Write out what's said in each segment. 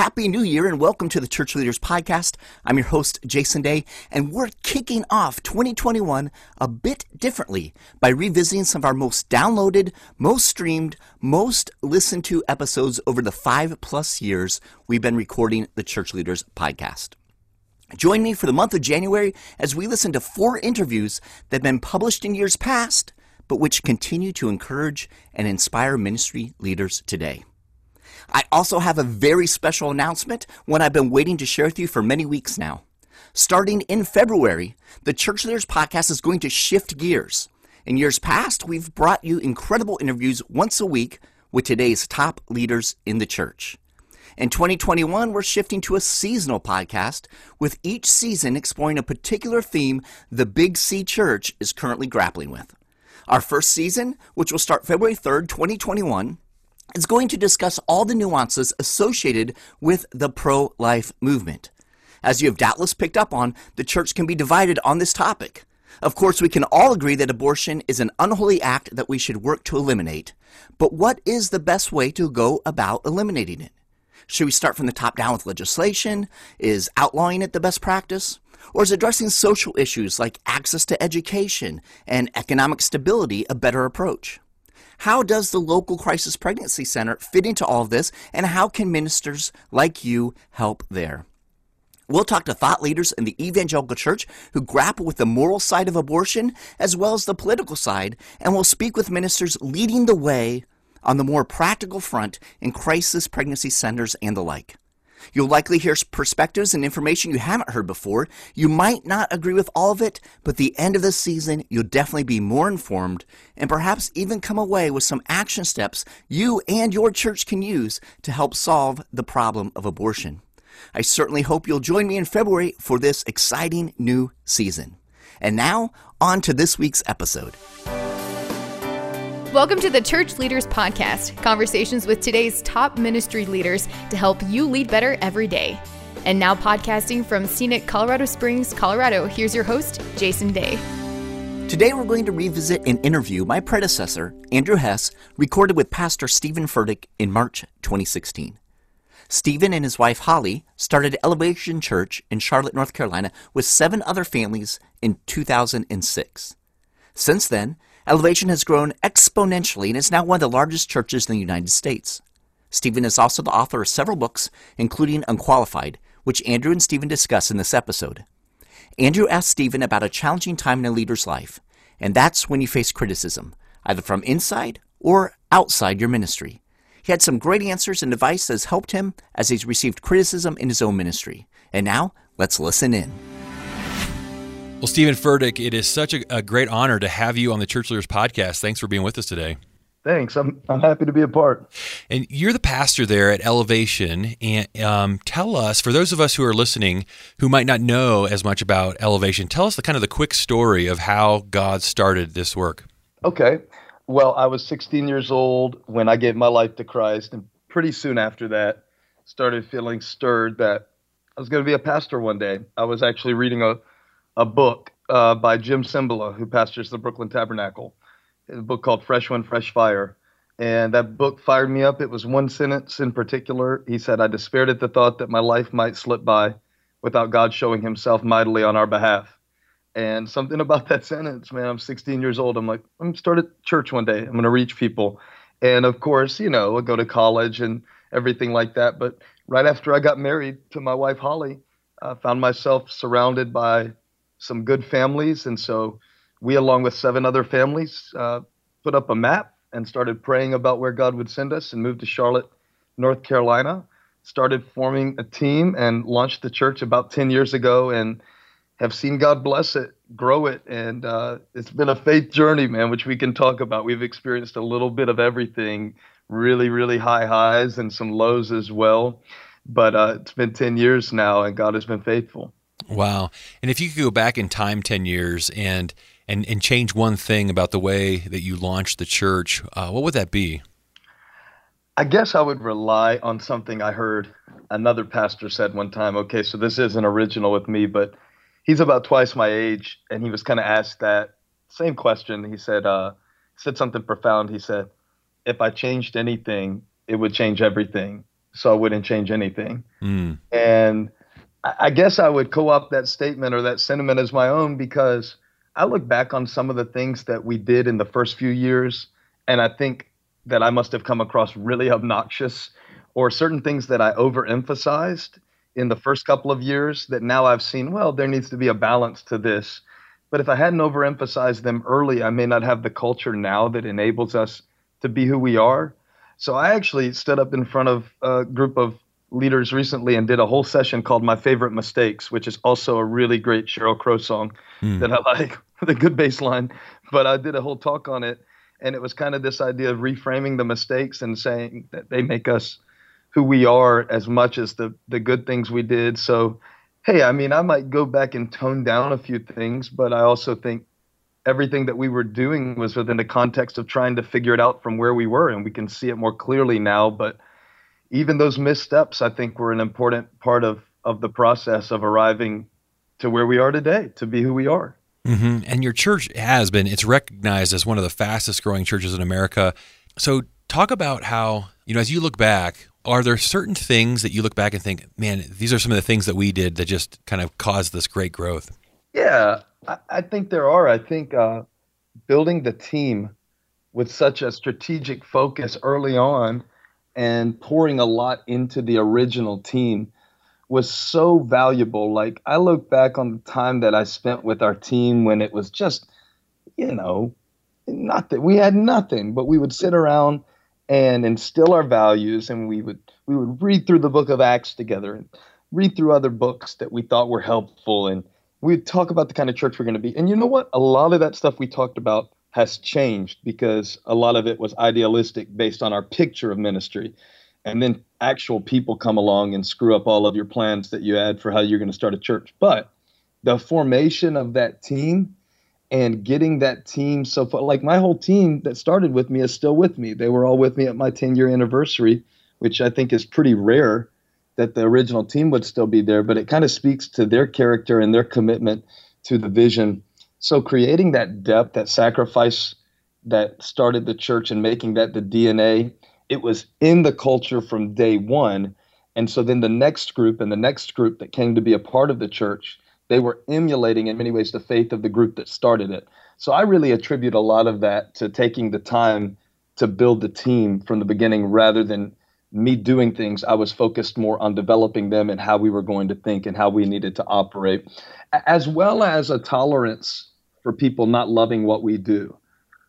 Happy New Year and welcome to the Church Leaders Podcast. I'm your host, Jason Day, and we're kicking off 2021 a bit differently by revisiting some of our most downloaded, most streamed, most listened to episodes over the 5+ years we've been recording the Church Leaders Podcast. Join me for the month of January as we listen to 4 interviews that have been published in years past, but which continue to encourage and inspire ministry leaders today. I also have a very special announcement, one I've been waiting to share with you for many weeks now. Starting in February, the Church Leaders Podcast is going to shift gears. In years past, we've brought you incredible interviews once a week with today's top leaders in the church. In 2021, we're shifting to a seasonal podcast, with each season exploring a particular theme the Big C Church is currently grappling with. Our first season, which will start February 3rd, 2021, is going to discuss all the nuances associated with the pro-life movement. As you have doubtless picked up on, the church can be divided on this topic. Of course, we can all agree that abortion is an unholy act that we should work to eliminate. But what is the best way to go about eliminating it? Should we start from the top down with legislation? Is outlawing it the best practice? Or is addressing social issues like access to education and economic stability a better approach? How does the local crisis pregnancy center fit into all of this, and how can ministers like you help there? We'll talk to thought leaders in the evangelical church who grapple with the moral side of abortion as well as the political side, and we'll speak with ministers leading the way on the more practical front in crisis pregnancy centers and the like. You'll likely hear perspectives and information you haven't heard before. You might not agree with all of it, but at the end of this season, you'll definitely be more informed and perhaps even come away with some action steps you and your church can use to help solve the problem of abortion. I certainly hope you'll join me in February for this exciting new season. And now, on to this week's episode. Welcome to the Church Leaders Podcast, conversations with today's top ministry leaders to help you lead better every day. And now podcasting from scenic Colorado Springs, Colorado, here's your host, Jason Day. Today we're going to revisit an interview my predecessor, Andrew Hess, recorded with Pastor Stephen Furtick in March 2016. Stephen and his wife, Holly, started Elevation Church in Charlotte, North Carolina, with 7 other families in 2006. Since then, Elevation has grown exponentially and is now one of the largest churches in the United States. Stephen is also the author of several books, including Unqualified, which Andrew and Stephen discuss in this episode. Andrew asked Stephen about a challenging time in a leader's life, and that's when you face criticism, either from inside or outside your ministry. He had some great answers and advice that has helped him as he's received criticism in his own ministry. And now, let's listen in. Well, Stephen Furtick, it is such a great honor to have you on the Church Leaders Podcast. Thanks for being with us today. Thanks. I'm happy to be a part. And you're the pastor there at Elevation. And tell us, for those of us who are listening who might not know as much about Elevation, tell us the kind of the quick story of how God started this work. Okay. Well, I was 16 years old when I gave my life to Christ, and pretty soon after that, started feeling stirred that I was going to be a pastor one day. I was actually reading a book by Jim Cimbala, who pastors the Brooklyn Tabernacle, a book called Fresh Wind, Fresh Fire. And that book fired me up. It was one sentence in particular. He said, "I despaired at the thought that my life might slip by without God showing himself mightily on our behalf." And something about that sentence, man, I'm 16 years old. I'm like, I'm going to start a church one day. I'm going to reach people. And of course, you know, I go to college and everything like that. But right after I got married to my wife, Holly, I found myself surrounded by some good families. And so we, along with 7 other families, put up a map and started praying about where God would send us and moved to Charlotte, North Carolina, started forming a team and launched the church about 10 years ago and have seen God bless it, grow it. And it's been a faith journey, man, which we can talk about. We've experienced a little bit of everything, really, really high highs and some lows as well. But it's been 10 years now and God has been faithful. Wow. And if you could go back in time 10 years and change one thing about the way that you launched the church, what would that be? I guess I would rely on something I heard another pastor said one time. Okay, so this isn't original with me, but he's about twice my age, and he was kind of asked that same question. He said said something profound. He said, "If I changed anything, it would change everything." so I wouldn't change anything. And I guess I would co-opt that statement or that sentiment as my own, because I look back on some of the things that we did in the first few years, and I think that I must have come across really obnoxious, or certain things that I overemphasized in the first couple of years that now I've seen, well, there needs to be a balance to this. But if I hadn't overemphasized them early, I may not have the culture now that enables us to be who we are. So I actually stood up in front of a group of leaders recently and did a whole session called My Favorite Mistakes, which is also a really great Sheryl Crow song that I like, with a good bass line. But I did a whole talk on it, and it was kind of this idea of reframing the mistakes and saying that they make us who we are as much as the good things we did. So, hey, I mean, I might go back and tone down a few things, but I also think everything that we were doing was within the context of trying to figure it out from where we were, and we can see it more clearly now. But even those missteps, I think, were an important part of the process of arriving to where we are today, to be who we are. Mm-hmm. And your church has been, it's recognized as one of the fastest growing churches in America. So talk about how, you know, as you look back, are there certain things that you look back and think, man, these are some of the things that we did that just kind of caused this great growth? Yeah, I think there are. I think building the team with such a strategic focus early on and pouring a lot into the original team was so valuable. Like, I look back on the time that I spent with our team when it was just, you know, not that we had nothing, but we would sit around and instill our values, and we would read through the book of Acts together and read through other books that we thought were helpful, and we'd talk about the kind of church we're going to be. And you know what? A lot of that stuff we talked about has changed, because a lot of it was idealistic based on our picture of ministry. And then actual people come along and screw up all of your plans that you had for how you're going to start a church. But the formation of that team and getting that team so far, like my whole team that started with me is still with me. They were all with me at my 10-year anniversary, which I think is pretty rare that the original team would still be there, but it kind of speaks to their character and their commitment to the vision. So creating that depth, that sacrifice that started the church and making that the DNA, it was in the culture from day one. And so then the next group and the next group that came to be a part of the church, they were emulating in many ways the faith of the group that started it. So I really attribute a lot of that to taking the time to build the team from the beginning rather than me doing things. I was focused more on developing them and how we were going to think and how we needed to operate, as well as a tolerance for people not loving what we do.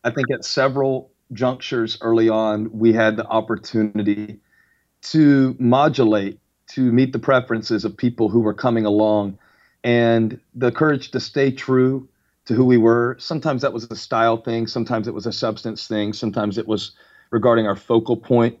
I think at several junctures early on, we had the opportunity to modulate, to meet the preferences of people who were coming along, and the courage to stay true to who we were. Sometimes that was a style thing. Sometimes it was a substance thing. Sometimes it was regarding our focal point,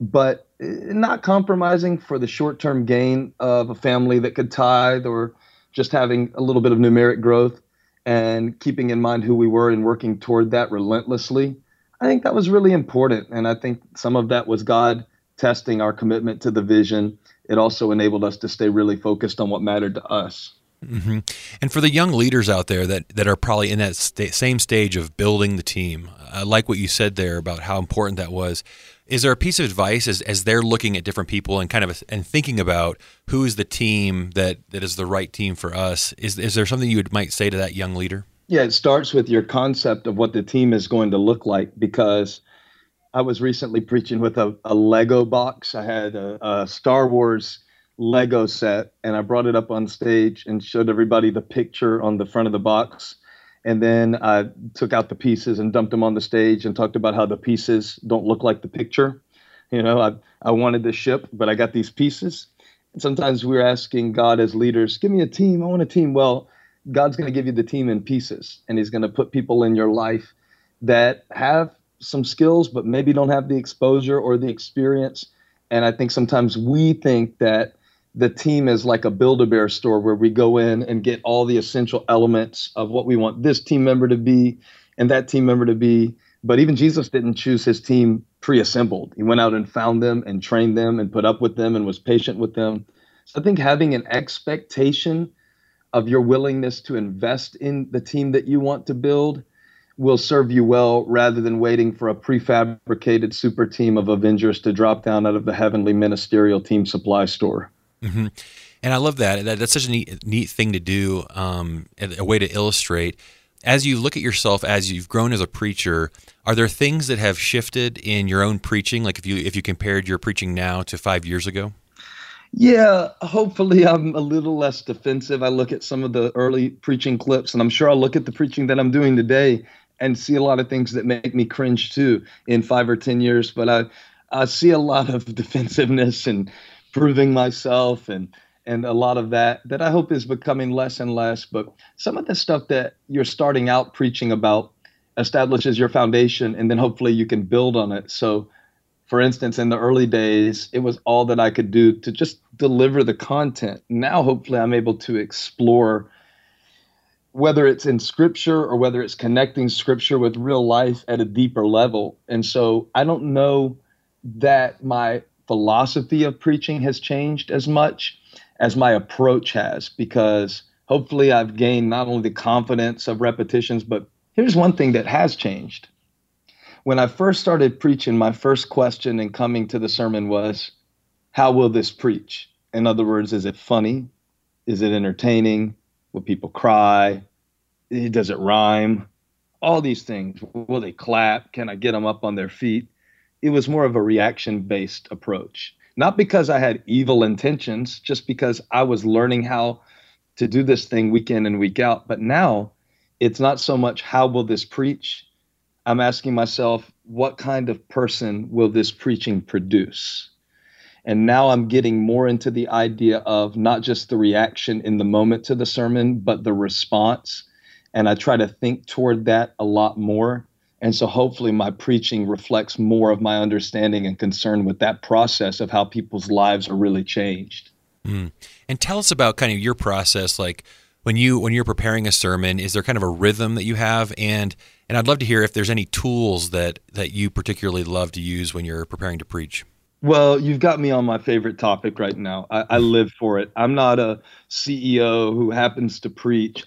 but not compromising for the short-term gain of a family that could tithe, or just having a little bit of numeric growth and keeping in mind who we were and working toward that relentlessly. I think that was really important. And I think some of that was God testing our commitment to the vision. It also enabled us to stay really focused on what mattered to us. Mm-hmm. And for the young leaders out there that are probably in that same stage of building the team, I like what you said there about how important that was. Is there a piece of advice as they're looking at different people and kind of and thinking about who is the team that is the right team for us? Is there something you might say to that young leader? Yeah, it starts with your concept of what the team is going to look like, because I was recently preaching with a Lego box. I had a Star Wars Lego set, and I brought it up on stage and showed everybody the picture on the front of the box. And then I took out the pieces and dumped them on the stage and talked about how the pieces don't look like the picture. You know, I wanted the ship, but I got these pieces. And sometimes we're asking God as leaders, give me a team. I want a team. Well, God's going to give you the team in pieces, and he's going to put people in your life that have some skills, but maybe don't have the exposure or the experience. And I think sometimes we think that the team is like a Build-A-Bear store where we go in and get all the essential elements of what we want this team member to be and that team member to be. But even Jesus didn't choose his team pre-assembled. He went out and found them and trained them and put up with them and was patient with them. So I think having an expectation of your willingness to invest in the team that you want to build will serve you well rather than waiting for a prefabricated super team of Avengers to drop down out of the heavenly ministerial team supply store. Mm-hmm. And I love that. That's such a neat thing to do, a way to illustrate. As you look at yourself, as you've grown as a preacher, are there things that have shifted in your own preaching? Like if you compared your preaching now to 5 years ago? Yeah, hopefully I'm a little less defensive. I look at some of the early preaching clips, and I'm sure I'll look at the preaching that I'm doing today and see a lot of things that make me cringe too in 5 or 10 years. But I see a lot of defensiveness and proving myself and a lot of that I hope is becoming less and less. But some of the stuff that you're starting out preaching about establishes your foundation, and then hopefully you can build on it. So for instance, in the early days, it was all that I could do to just deliver the content. Now, hopefully, I'm able to explore whether it's in Scripture or whether it's connecting Scripture with real life at a deeper level. And so I don't know that my philosophy of preaching has changed as much as my approach has, because hopefully I've gained not only the confidence of repetitions, but here's one thing that has changed. When I first started preaching, my first question in coming to the sermon was, how will this preach? In other words, is it funny? Is it entertaining? Will people cry? Does it rhyme? All these things. Will they clap? Can I get them up on their feet? It was more of a reaction-based approach. Not because I had evil intentions, just because I was learning how to do this thing week in and week out. But now it's not so much how will this preach? I'm asking myself, what kind of person will this preaching produce? And now I'm getting more into the idea of not just the reaction in the moment to the sermon, but the response. And I try to think toward that a lot more. And so hopefully my preaching reflects more of my understanding and concern with that process of how people's lives are really changed. Mm. And tell us about kind of your process, like when you're preparing a sermon, is there kind of a rhythm that you have? And I'd love to hear if there's any tools that you particularly love to use when you're preparing to preach. Well, you've got me on my favorite topic right now. I live for it. I'm not a CEO who happens to preach.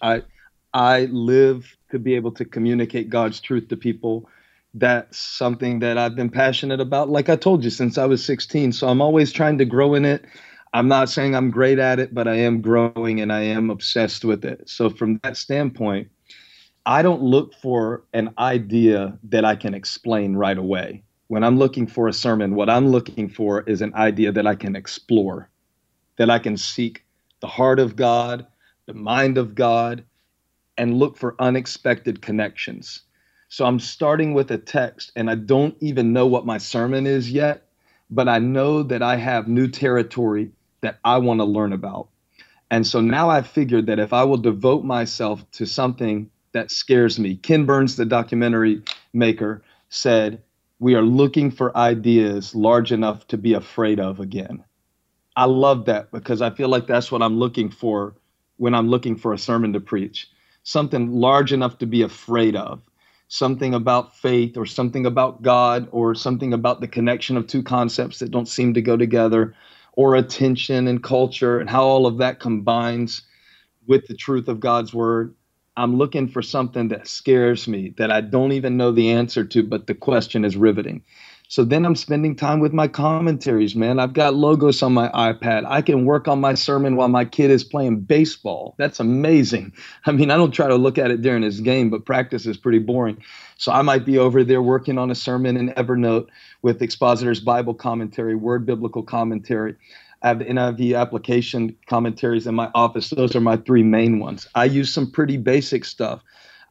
I live to be able to communicate God's truth to people. That's something that I've been passionate about, like I told you, since I was 16. So I'm always trying to grow in it. I'm not saying I'm great at it, but I am growing and I am obsessed with it. So from that standpoint, I don't look for an idea that I can explain right away. When I'm looking for a sermon, what I'm looking for is an idea that I can explore, that I can seek the heart of God, the mind of God, and look for unexpected connections. So I'm starting with a text, and I don't even know what my sermon is yet, but I know that I have new territory that I want to learn about. And so now I figured that if I will devote myself to something that scares me. Ken Burns, the documentary maker, said, we are looking for ideas large enough to be afraid of again. I love that because I feel like that's what I'm looking for when I'm looking for a sermon to preach. Something large enough to be afraid of. Something about faith or something about God or something about the connection of two concepts that don't seem to go together, or attention and culture and how all of that combines with the truth of God's word. I'm looking for something that scares me, that I don't even know the answer to, but the question is riveting. So then I'm spending time with my commentaries, man. I've got Logos on my iPad. I can work on my sermon while my kid is playing baseball. That's amazing. I mean, I don't try to look at it during his game, but practice is pretty boring. So I might be over there working on a sermon in Evernote with Expositor's Bible Commentary, Word Biblical Commentary. I have the NIV application commentaries in my office. Those are my three main ones. I use some pretty basic stuff.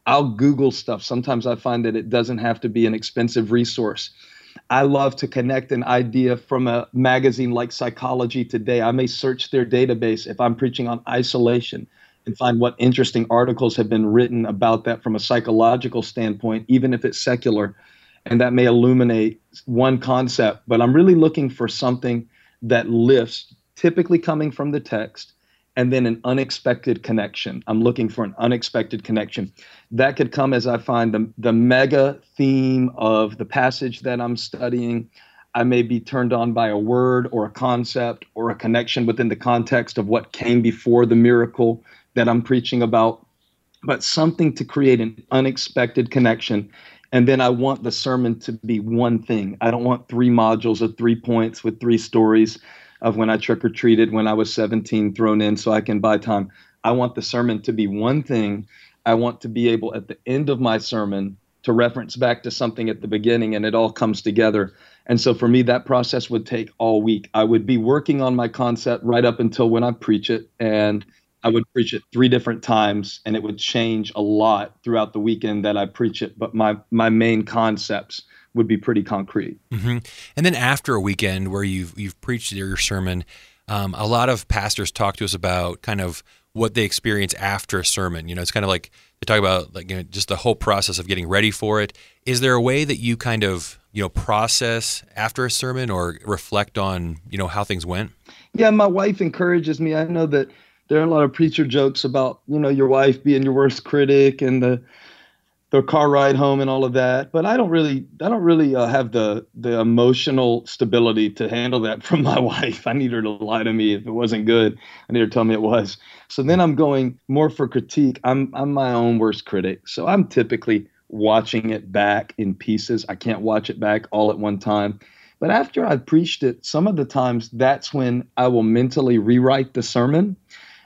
I'll Google stuff. Sometimes I find that it doesn't have to be an expensive resource. I love to connect an idea from a magazine like Psychology Today. I may search their database if I'm preaching on isolation and find what interesting articles have been written about that from a psychological standpoint, even if it's secular. And that may illuminate one concept. But I'm really looking for something that lifts, typically coming from the text, and then an unexpected connection. I'm looking for an unexpected connection. That could come as I find the mega theme of the passage that I'm studying. I may be turned on by a word or a concept or a connection within the context of what came before the miracle that I'm preaching about. but something to create an unexpected connection. And then I want the sermon to be one thing. I don't want three modules or 3 points with three stories of when I trick-or-treated when I was 17 thrown in so I can buy time. I want the sermon to be one thing. I want to be able at the end of my sermon to reference back to something at the beginning, and it all comes together. And so for me, that process would take all week. I would be working on my concept right up until when I preach it, and I would preach it 3 different times, and it would change a lot throughout the weekend that I preach it. But my main concepts would be pretty concrete. Mm-hmm. And then after a weekend where you've preached your sermon, a lot of pastors talk to us about kind of what they experience after a sermon. You know, it's kind of like they talk about, like, you know, just the whole process of getting ready for it. Is there a way that you kind of, you know, process after a sermon or reflect on, you know, how things went? Yeah, my wife encourages me. I know that there are a lot of preacher jokes about, you know, your wife being your worst critic and the car ride home and all of that, but I don't really have the emotional stability to handle that from my wife. I need her to lie to me if it wasn't good. I need her to tell me it was. So then I'm going more for critique. I'm my own worst critic. So I'm typically watching it back in pieces. I can't watch it back all at one time. But after I've preached it, some of the times that's when I will mentally rewrite the sermon,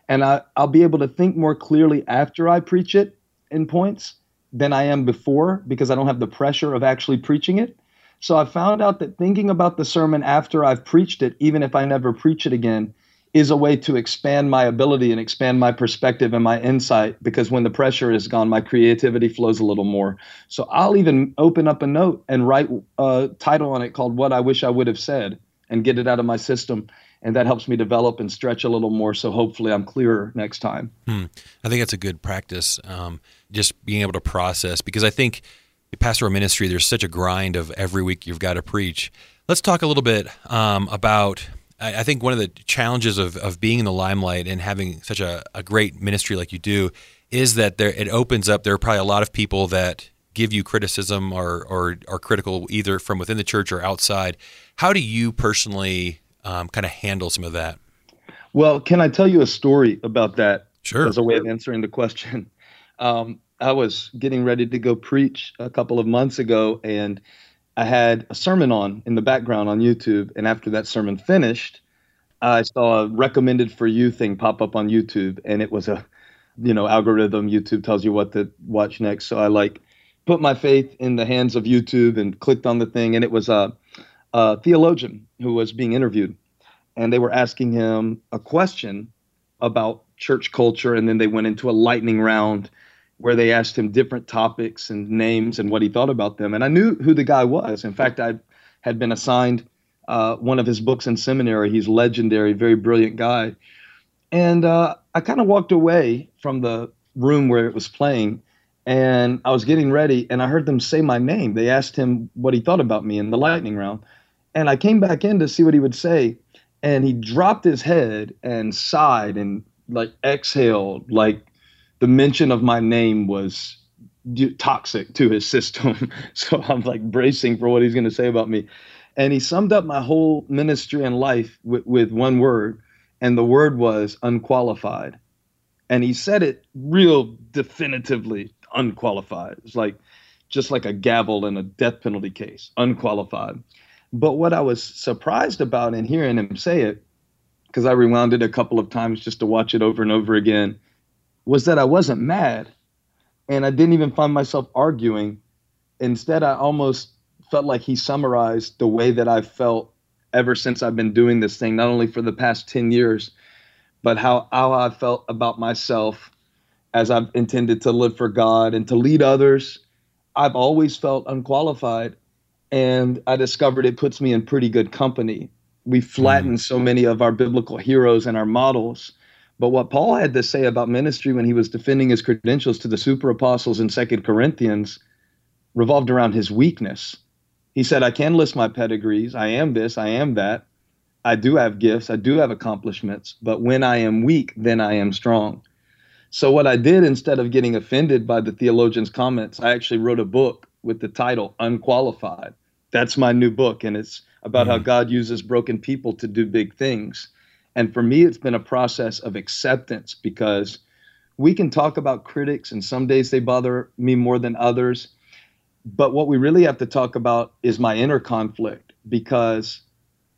and I'll be able to think more clearly after I preach it in points than I am before, because I don't have the pressure of actually preaching it. So I found out that thinking about the sermon after I've preached it, even if I never preach it again, is a way to expand my ability and expand my perspective and my insight, because when the pressure is gone, my creativity flows a little more. So I'll even open up a note and write a title on it called What I Wish I Would Have Said and get it out of my system. And that helps me develop and stretch a little more, so hopefully I'm clearer next time. I think that's a good practice, just being able to process, because I think the pastoral ministry, there's such a grind of every week you've got to preach. Let's talk a little bit about, I think one of the challenges of being in the limelight and having such a great ministry like you do is that it opens up, there are probably a lot of people that give you criticism or are critical either from within the church or outside. How do you personally kind of handle some of that? Well, can I tell you a story about that? Sure. As a way of answering the question. I was getting ready to go preach a couple of months ago, and I had a sermon on in the background on YouTube. And after that sermon finished, I saw a recommended for you thing pop up on YouTube, and it was a, you know, algorithm. YouTube tells you what to watch next. So I put my faith in the hands of YouTube and clicked on the thing, and it was a theologian who was being interviewed, and they were asking him a question about church culture. And then they went into a lightning round where they asked him different topics and names and what he thought about them. And I knew who the guy was. In fact, I had been assigned one of his books in seminary. He's legendary, very brilliant guy. And I kind of walked away from the room where it was playing, and I was getting ready, and I heard them say my name. They asked him what he thought about me in the lightning round. And I came back in to see what he would say, and he dropped his head and sighed and exhaled, the mention of my name was toxic to his system. So I'm bracing for what he's going to say about me. And he summed up my whole ministry and life with one word, and the word was unqualified. And he said it real definitively, unqualified. It's just like a gavel in a death penalty case, unqualified. But what I was surprised about in hearing him say it, because I rewound it a couple of times just to watch it over and over again, was that I wasn't mad, and I didn't even find myself arguing. Instead, I almost felt like he summarized the way that I felt ever since I've been doing this thing, not only for the past 10 years, but how I felt about myself as I've intended to live for God and to lead others. I've always felt unqualified. And I discovered it puts me in pretty good company. We flatten so many of our biblical heroes and our models. But what Paul had to say about ministry when he was defending his credentials to the super apostles in 2 Corinthians revolved around his weakness. He said, I can list my pedigrees. I am this, I am that. I do have gifts. I do have accomplishments. But when I am weak, then I am strong. So what I did, instead of getting offended by the theologian's comments, I actually wrote a book with the title Unqualified. That's my new book, and it's about how God uses broken people to do big things. And for me, it's been a process of acceptance, because we can talk about critics, and some days they bother me more than others. But what we really have to talk about is my inner conflict, because,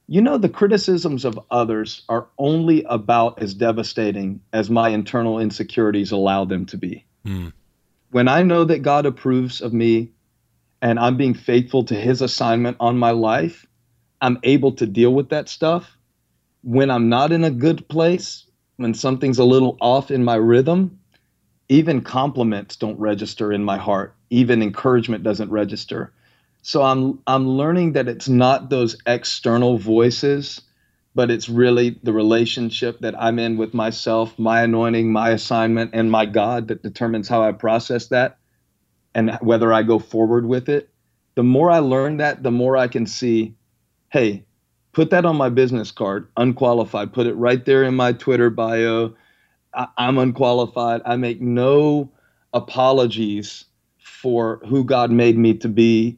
you know, the criticisms of others are only about as devastating as my internal insecurities allow them to be. Mm. When I know that God approves of me and I'm being faithful to his assignment on my life, I'm able to deal with that stuff. When I'm not in a good place, when something's a little off in my rhythm, even compliments don't register in my heart. Even encouragement doesn't register. So I'm learning that it's not those external voices, but it's really the relationship that I'm in with myself, my anointing, my assignment, and my God that determines how I process that and whether I go forward with it. The more I learn that, the more I can see, hey, put that on my business card, unqualified, put it right there in my Twitter bio. I'm unqualified. I make no apologies for who God made me to be.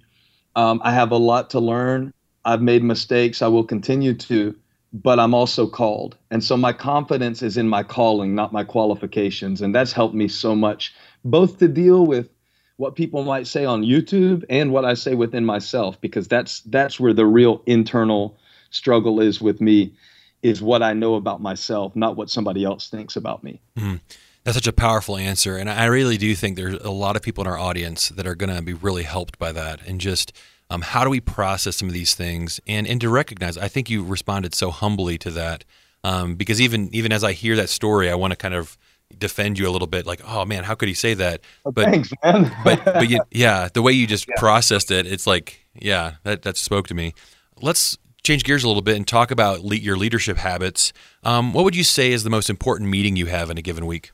I have a lot to learn. I've made mistakes. I will continue to, but I'm also called. And so my confidence is in my calling, not my qualifications. And that's helped me so much, both to deal with what people might say on YouTube and what I say within myself, because that's where the real internal struggle is with me, is what I know about myself, not what somebody else thinks about me. Mm-hmm. That's such a powerful answer. And I really do think there's a lot of people in our audience that are going to be really helped by that. And just how do we process some of these things and to recognize, I think you responded so humbly to that, because even as I hear that story, I want to kind of defend you a little bit, like, oh man, how could he say that? Well, but thanks, man. but you, yeah, the way you just processed it, it's like, yeah, that spoke to me. Let's change gears a little bit and talk about your leadership habits. What would you say is the most important meeting you have in a given week?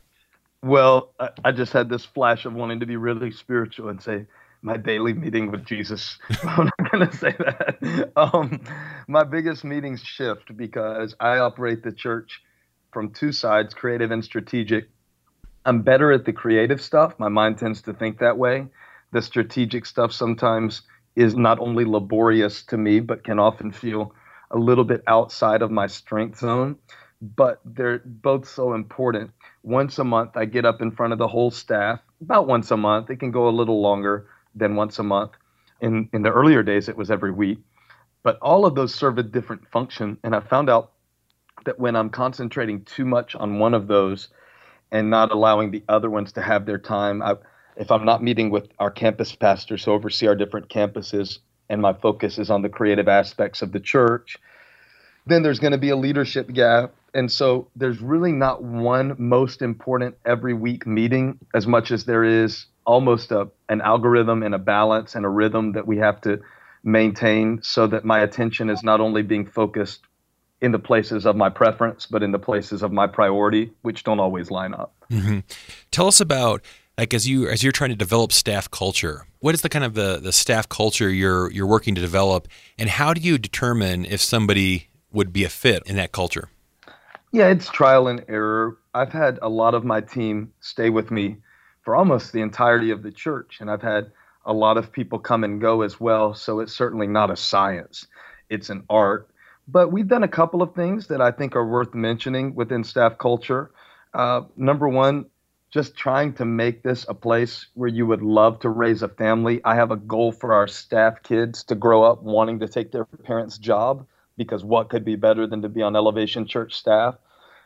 Well, I just had this flash of wanting to be really spiritual and say, my daily meeting with Jesus. I'm not going to say that. My biggest meetings shift because I operate the church from two sides, creative and strategic. I'm better at the creative stuff. My mind tends to think that way. The strategic stuff sometimes is not only laborious to me, but can often feel a little bit outside of my strength zone. But they're both so important. Once a month, I get up in front of the whole staff, about once a month. It can go a little longer than once a month. In the earlier days, it was every week. But all of those serve a different function. And I found out that when I'm concentrating too much on one of those and not allowing the other ones to have their time, if I'm not meeting with our campus pastors who oversee our different campuses and my focus is on the creative aspects of the church, then there's going to be a leadership gap. And so there's really not one most important every week meeting as much as there is almost an algorithm and a balance and a rhythm that we have to maintain so that my attention is not only being focused in the places of my preference, but in the places of my priority, which don't always line up. Mm-hmm. Tell us about, like, as you're trying to develop staff culture, what is the kind of the staff culture you're working to develop, and how do you determine if somebody would be a fit in that culture? Yeah, it's trial and error. I've had a lot of my team stay with me for almost the entirety of the church, and I've had a lot of people come and go as well, so it's certainly not a science. It's an art. But we've done a couple of things that I think are worth mentioning within staff culture. Number one, just trying to make this a place where you would love to raise a family. I have a goal for our staff kids to grow up wanting to take their parents' job, because what could be better than to be on Elevation Church staff?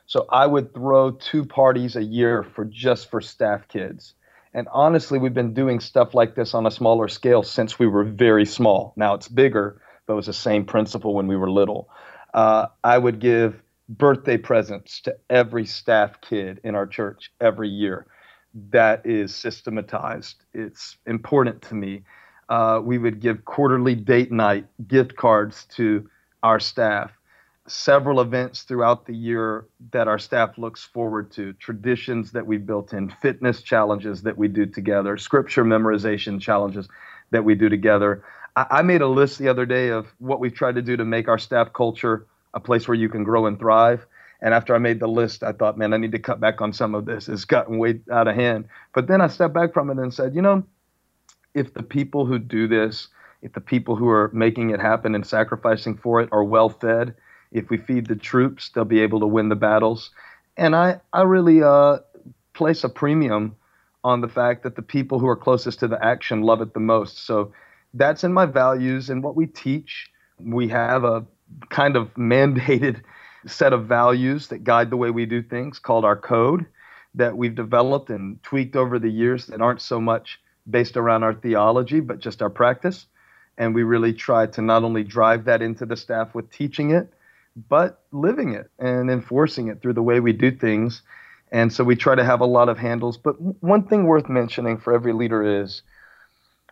So I would throw two parties a year for staff kids. And honestly, we've been doing stuff like this on a smaller scale since we were very small. Now it's bigger, but it was the same principle when we were little. I would give birthday presents to every staff kid in our church every year. That is systematized. It's important to me. We would give quarterly date night gift cards to our staff, several events throughout the year that our staff looks forward to, traditions that we built in, fitness challenges that we do together, scripture memorization challenges that we do together. I made a list the other day of what we've tried to do to make our staff culture a place where you can grow and thrive. And after I made the list, I thought, man, I need to cut back on some of this. It's gotten way out of hand. But then I stepped back from it and said, you know, if the people who do this, if the people who are making it happen and sacrificing for it are well fed, if we feed the troops, they'll be able to win the battles. And I really place a premium on the fact that the people who are closest to the action love it the most. So that's in my values and what we teach. We have a kind of mandated set of values that guide the way we do things called our code that we've developed and tweaked over the years that aren't so much based around our theology, but just our practice. And we really try to not only drive that into the staff with teaching it, but living it and enforcing it through the way we do things. And so we try to have a lot of handles. But one thing worth mentioning for every leader is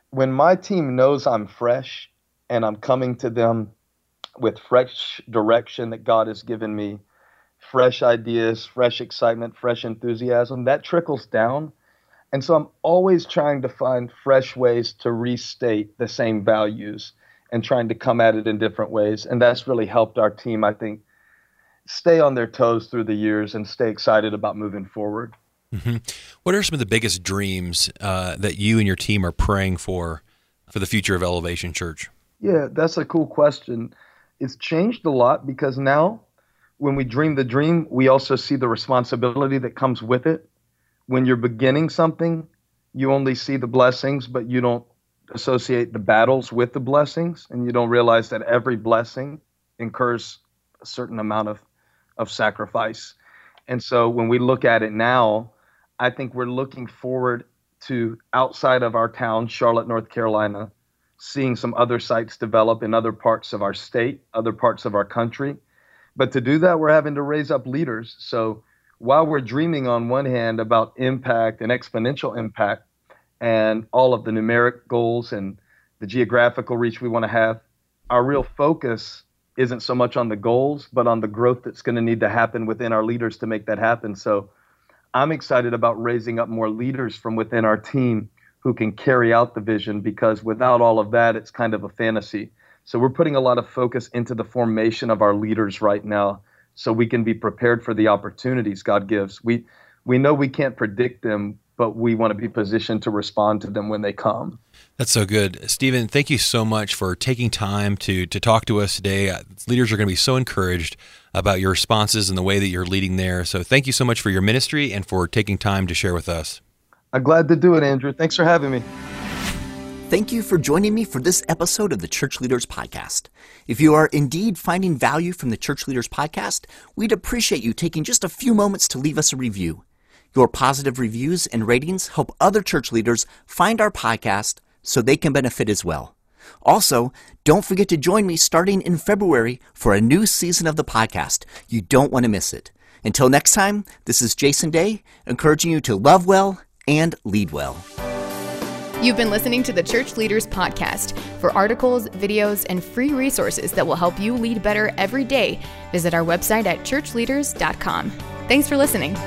when my team knows I'm fresh and I'm coming to them with fresh direction that God has given me, fresh ideas, fresh excitement, fresh enthusiasm, that trickles down. And so I'm always trying to find fresh ways to restate the same values and trying to come at it in different ways. And that's really helped our team, I think, stay on their toes through the years and stay excited about moving forward. Mm-hmm. What are some of the biggest dreams that you and your team are praying for the future of Elevation Church? Yeah, that's a cool question. It's changed a lot because now when we dream the dream, we also see the responsibility that comes with it. When you're beginning something, you only see the blessings, but you don't associate the battles with the blessings, and you don't realize that every blessing incurs a certain amount of sacrifice. And so when we look at it now, I think we're looking forward to outside of our town, Charlotte, North Carolina, seeing some other sites develop in other parts of our state, other parts of our country. But to do that, we're having to raise up leaders. So while we're dreaming on one hand about impact and exponential impact and all of the numeric goals and the geographical reach we want to have, our real focus isn't so much on the goals, but on the growth that's going to need to happen within our leaders to make that happen. So I'm excited about raising up more leaders from within our team who can carry out the vision, because without all of that, it's kind of a fantasy. So we're putting a lot of focus into the formation of our leaders right now, so we can be prepared for the opportunities God gives. We know we can't predict them, but we want to be positioned to respond to them when they come. That's so good. Stephen, thank you so much for taking time to talk to us today. Leaders are going to be so encouraged about your responses and the way that you're leading there. So thank you so much for your ministry and for taking time to share with us. I'm glad to do it, Andrew. Thanks for having me. Thank you for joining me for this episode of the Church Leaders Podcast. If you are indeed finding value from the Church Leaders Podcast, we'd appreciate you taking just a few moments to leave us a review. Your positive reviews and ratings help other church leaders find our podcast so they can benefit as well. Also, don't forget to join me starting in February for a new season of the podcast. You don't want to miss it. Until next time, this is Jason Day, encouraging you to love well and lead well. You've been listening to the Church Leaders Podcast. For articles, videos, and free resources that will help you lead better every day, visit our website at churchleaders.com. Thanks for listening.